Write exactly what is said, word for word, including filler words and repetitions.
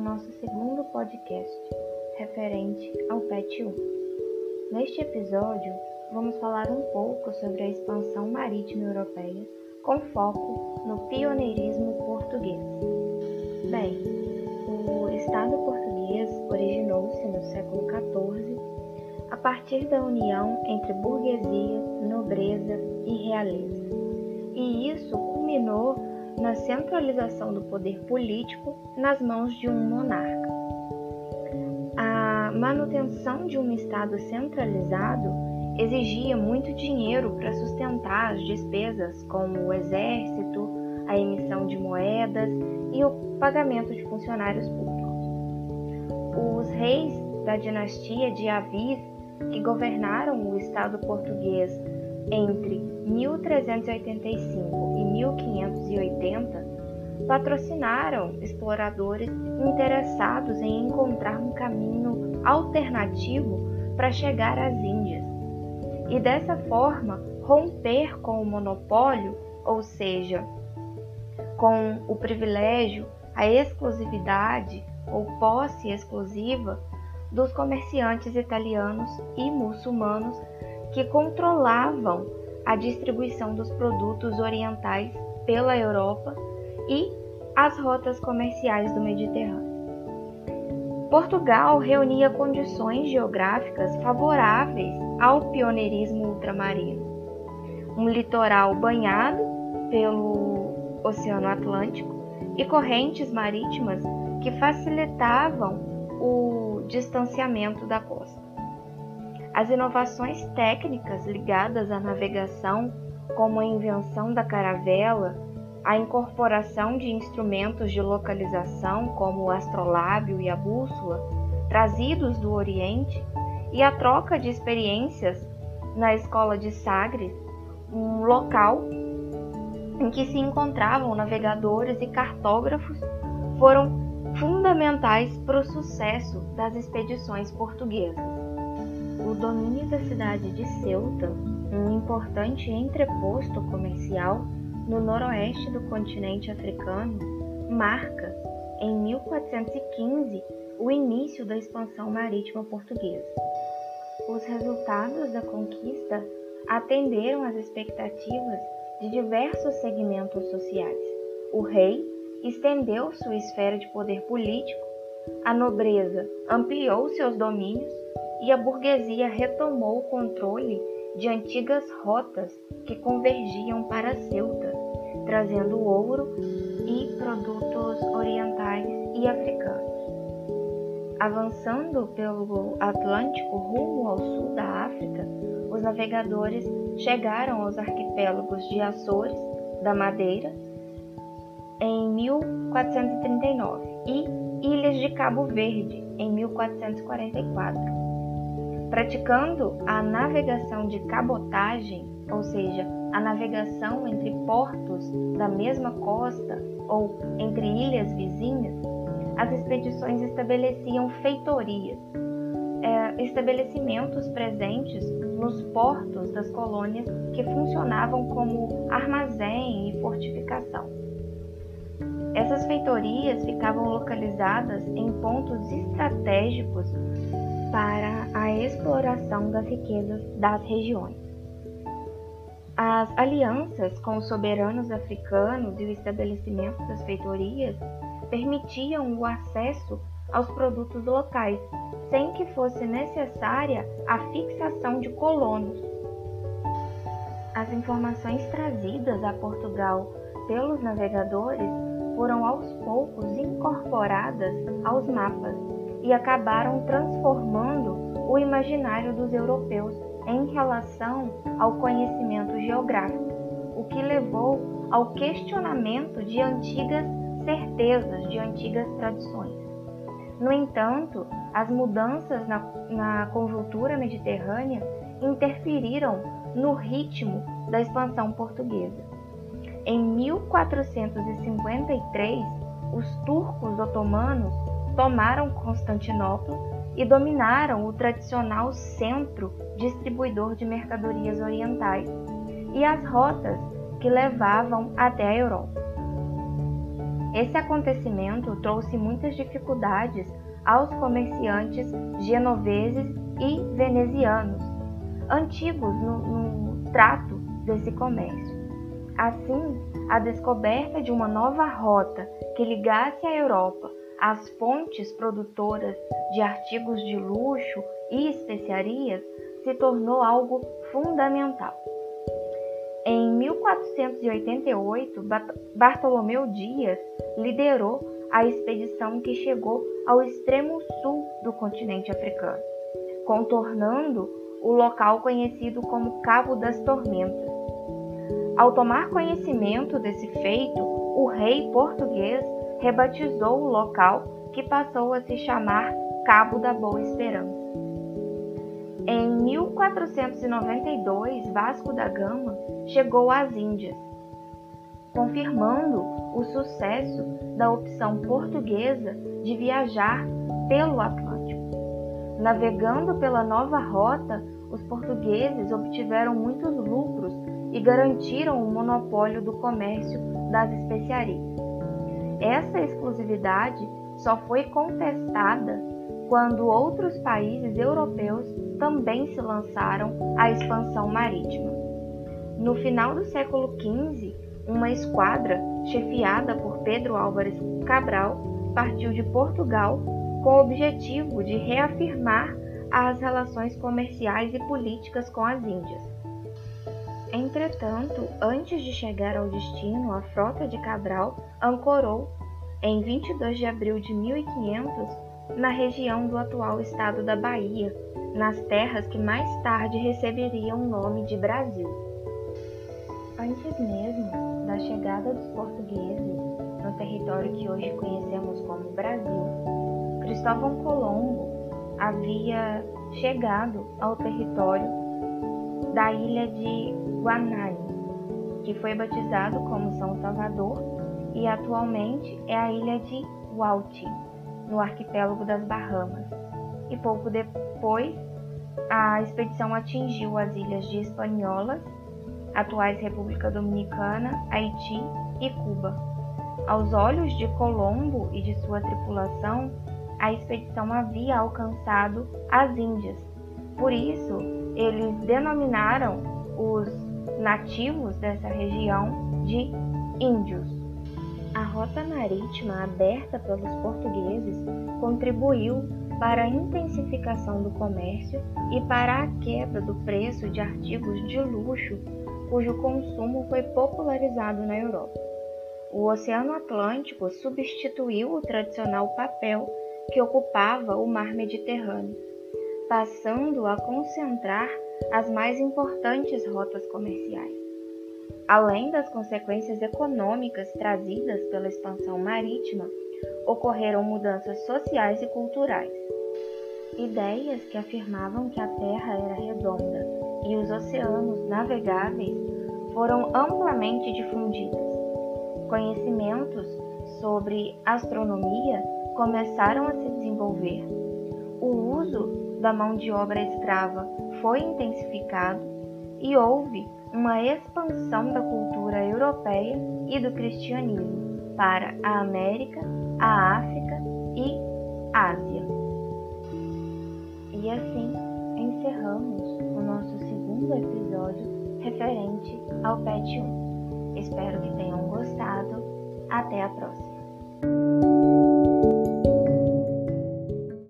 ao nosso segundo podcast, referente ao PET um. Neste episódio, vamos falar um pouco sobre a expansão marítima europeia, com foco no pioneirismo português. Bem, o Estado português originou-se no século quatorze, a partir da união entre burguesia, nobreza e realeza, e isso culminou na centralização do poder político nas mãos de um monarca. A manutenção de um Estado centralizado exigia muito dinheiro para sustentar as despesas como o exército, a emissão de moedas e o pagamento de funcionários públicos. Os reis da dinastia de Aviz, que governaram o Estado português entre mil trezentos e oitenta e cinco e mil quinhentos e oitenta, patrocinaram exploradores interessados em encontrar um caminho alternativo para chegar às Índias e, dessa forma, romper com o monopólio, ou seja, com o privilégio, a exclusividade ou posse exclusiva dos comerciantes italianos e muçulmanos que controlavam a distribuição dos produtos orientais pela Europa e as rotas comerciais do Mediterrâneo. Portugal reunia condições geográficas favoráveis ao pioneirismo ultramarino, um litoral banhado pelo Oceano Atlântico e correntes marítimas que facilitavam o distanciamento da costa. As inovações técnicas ligadas à navegação, como a invenção da caravela, a incorporação de instrumentos de localização, como o astrolábio e a bússola, trazidos do Oriente, e a troca de experiências na escola de Sagres, um local em que se encontravam navegadores e cartógrafos, foram fundamentais para o sucesso das expedições portuguesas. O domínio da cidade de Ceuta, um importante entreposto comercial no noroeste do continente africano, marca, em mil quatrocentos e quinze, o início da expansão marítima portuguesa. Os resultados da conquista atenderam às expectativas de diversos segmentos sociais. O rei estendeu sua esfera de poder político, a nobreza ampliou seus domínios e a burguesia retomou o controle de antigas rotas que convergiam para Ceuta, trazendo ouro e produtos orientais e africanos. Avançando pelo Atlântico rumo ao sul da África, os navegadores chegaram aos arquipélagos de Açores, da Madeira, em mil quatrocentos e trinta e nove, e Ilhas de Cabo Verde, em mil quatrocentos e quarenta e quatro. Praticando a navegação de cabotagem, ou seja, a navegação entre portos da mesma costa ou entre ilhas vizinhas, as expedições estabeleciam feitorias, é, estabelecimentos presentes nos portos das colônias que funcionavam como armazém e fortificação. Essas feitorias ficavam localizadas em pontos estratégicos para a exploração das riquezas das regiões. As alianças com os soberanos africanos e o estabelecimento das feitorias permitiam o acesso aos produtos locais, sem que fosse necessária a fixação de colonos. As informações trazidas a Portugal pelos navegadores foram aos poucos incorporadas aos mapas e acabaram transformando o imaginário dos europeus em relação ao conhecimento geográfico, o que levou ao questionamento de antigas certezas, de antigas tradições. No entanto, as mudanças na, na conjuntura mediterrânea interferiram no ritmo da expansão portuguesa. Em mil quatrocentos e cinquenta e três, os turcos otomanos tomaram Constantinopla e dominaram o tradicional centro distribuidor de mercadorias orientais e as rotas que levavam até a Europa. Esse acontecimento trouxe muitas dificuldades aos comerciantes genoveses e venezianos, antigos no, no trato desse comércio. Assim, a descoberta de uma nova rota que ligasse a Europa às fontes produtoras de artigos de luxo e especiarias se tornou algo fundamental. Em mil quatrocentos e oitenta e oito, Bartolomeu Dias liderou a expedição que chegou ao extremo sul do continente africano, contornando o local conhecido como Cabo das Tormentas. Ao tomar conhecimento desse feito, o rei português rebatizou o local, que passou a se chamar Cabo da Boa Esperança. Em mil quatrocentos e noventa e dois, Vasco da Gama chegou às Índias, confirmando o sucesso da opção portuguesa de viajar pelo Atlântico. Navegando pela nova rota, os portugueses obtiveram muitos lucros e garantiram o monopólio do comércio das especiarias. Essa exclusividade só foi contestada quando outros países europeus também se lançaram à expansão marítima. No final do século quinze, uma esquadra chefiada por Pedro Álvares Cabral partiu de Portugal com o objetivo de reafirmar as relações comerciais e políticas com as Índias. Entretanto, antes de chegar ao destino, a frota de Cabral ancorou em vinte e dois de abril de mil e quinhentos na região do atual estado da Bahia, nas terras que mais tarde receberiam o nome de Brasil. Antes mesmo da chegada dos portugueses no território que hoje conhecemos como Brasil, Cristóvão Colombo havia chegado ao território da ilha de Guanaí, que foi batizado como São Salvador e atualmente é a ilha de Uauti, no arquipélago das Bahamas. E pouco depois, a expedição atingiu as ilhas de Espanholas, atuais República Dominicana, Haiti e Cuba. Aos olhos de Colombo e de sua tripulação, a expedição havia alcançado as Índias. Por isso, eles denominaram os nativos dessa região de índios. A rota marítima aberta pelos portugueses contribuiu para a intensificação do comércio e para a queda do preço de artigos de luxo, cujo consumo foi popularizado na Europa. O Oceano Atlântico substituiu o tradicional papel que ocupava o mar Mediterrâneo, passando a concentrar as mais importantes rotas comerciais. Além das consequências econômicas trazidas pela expansão marítima, ocorreram mudanças sociais e culturais. Ideias que afirmavam que a Terra era redonda e os oceanos navegáveis foram amplamente difundidas. Conhecimentos sobre astronomia começaram a se desenvolver. O uso da mão de obra escrava foi intensificado e houve uma expansão da cultura europeia e do cristianismo para a América, a África e Ásia. E assim encerramos o nosso segundo episódio referente ao P E T um. Espero que tenham gostado. Até a próxima!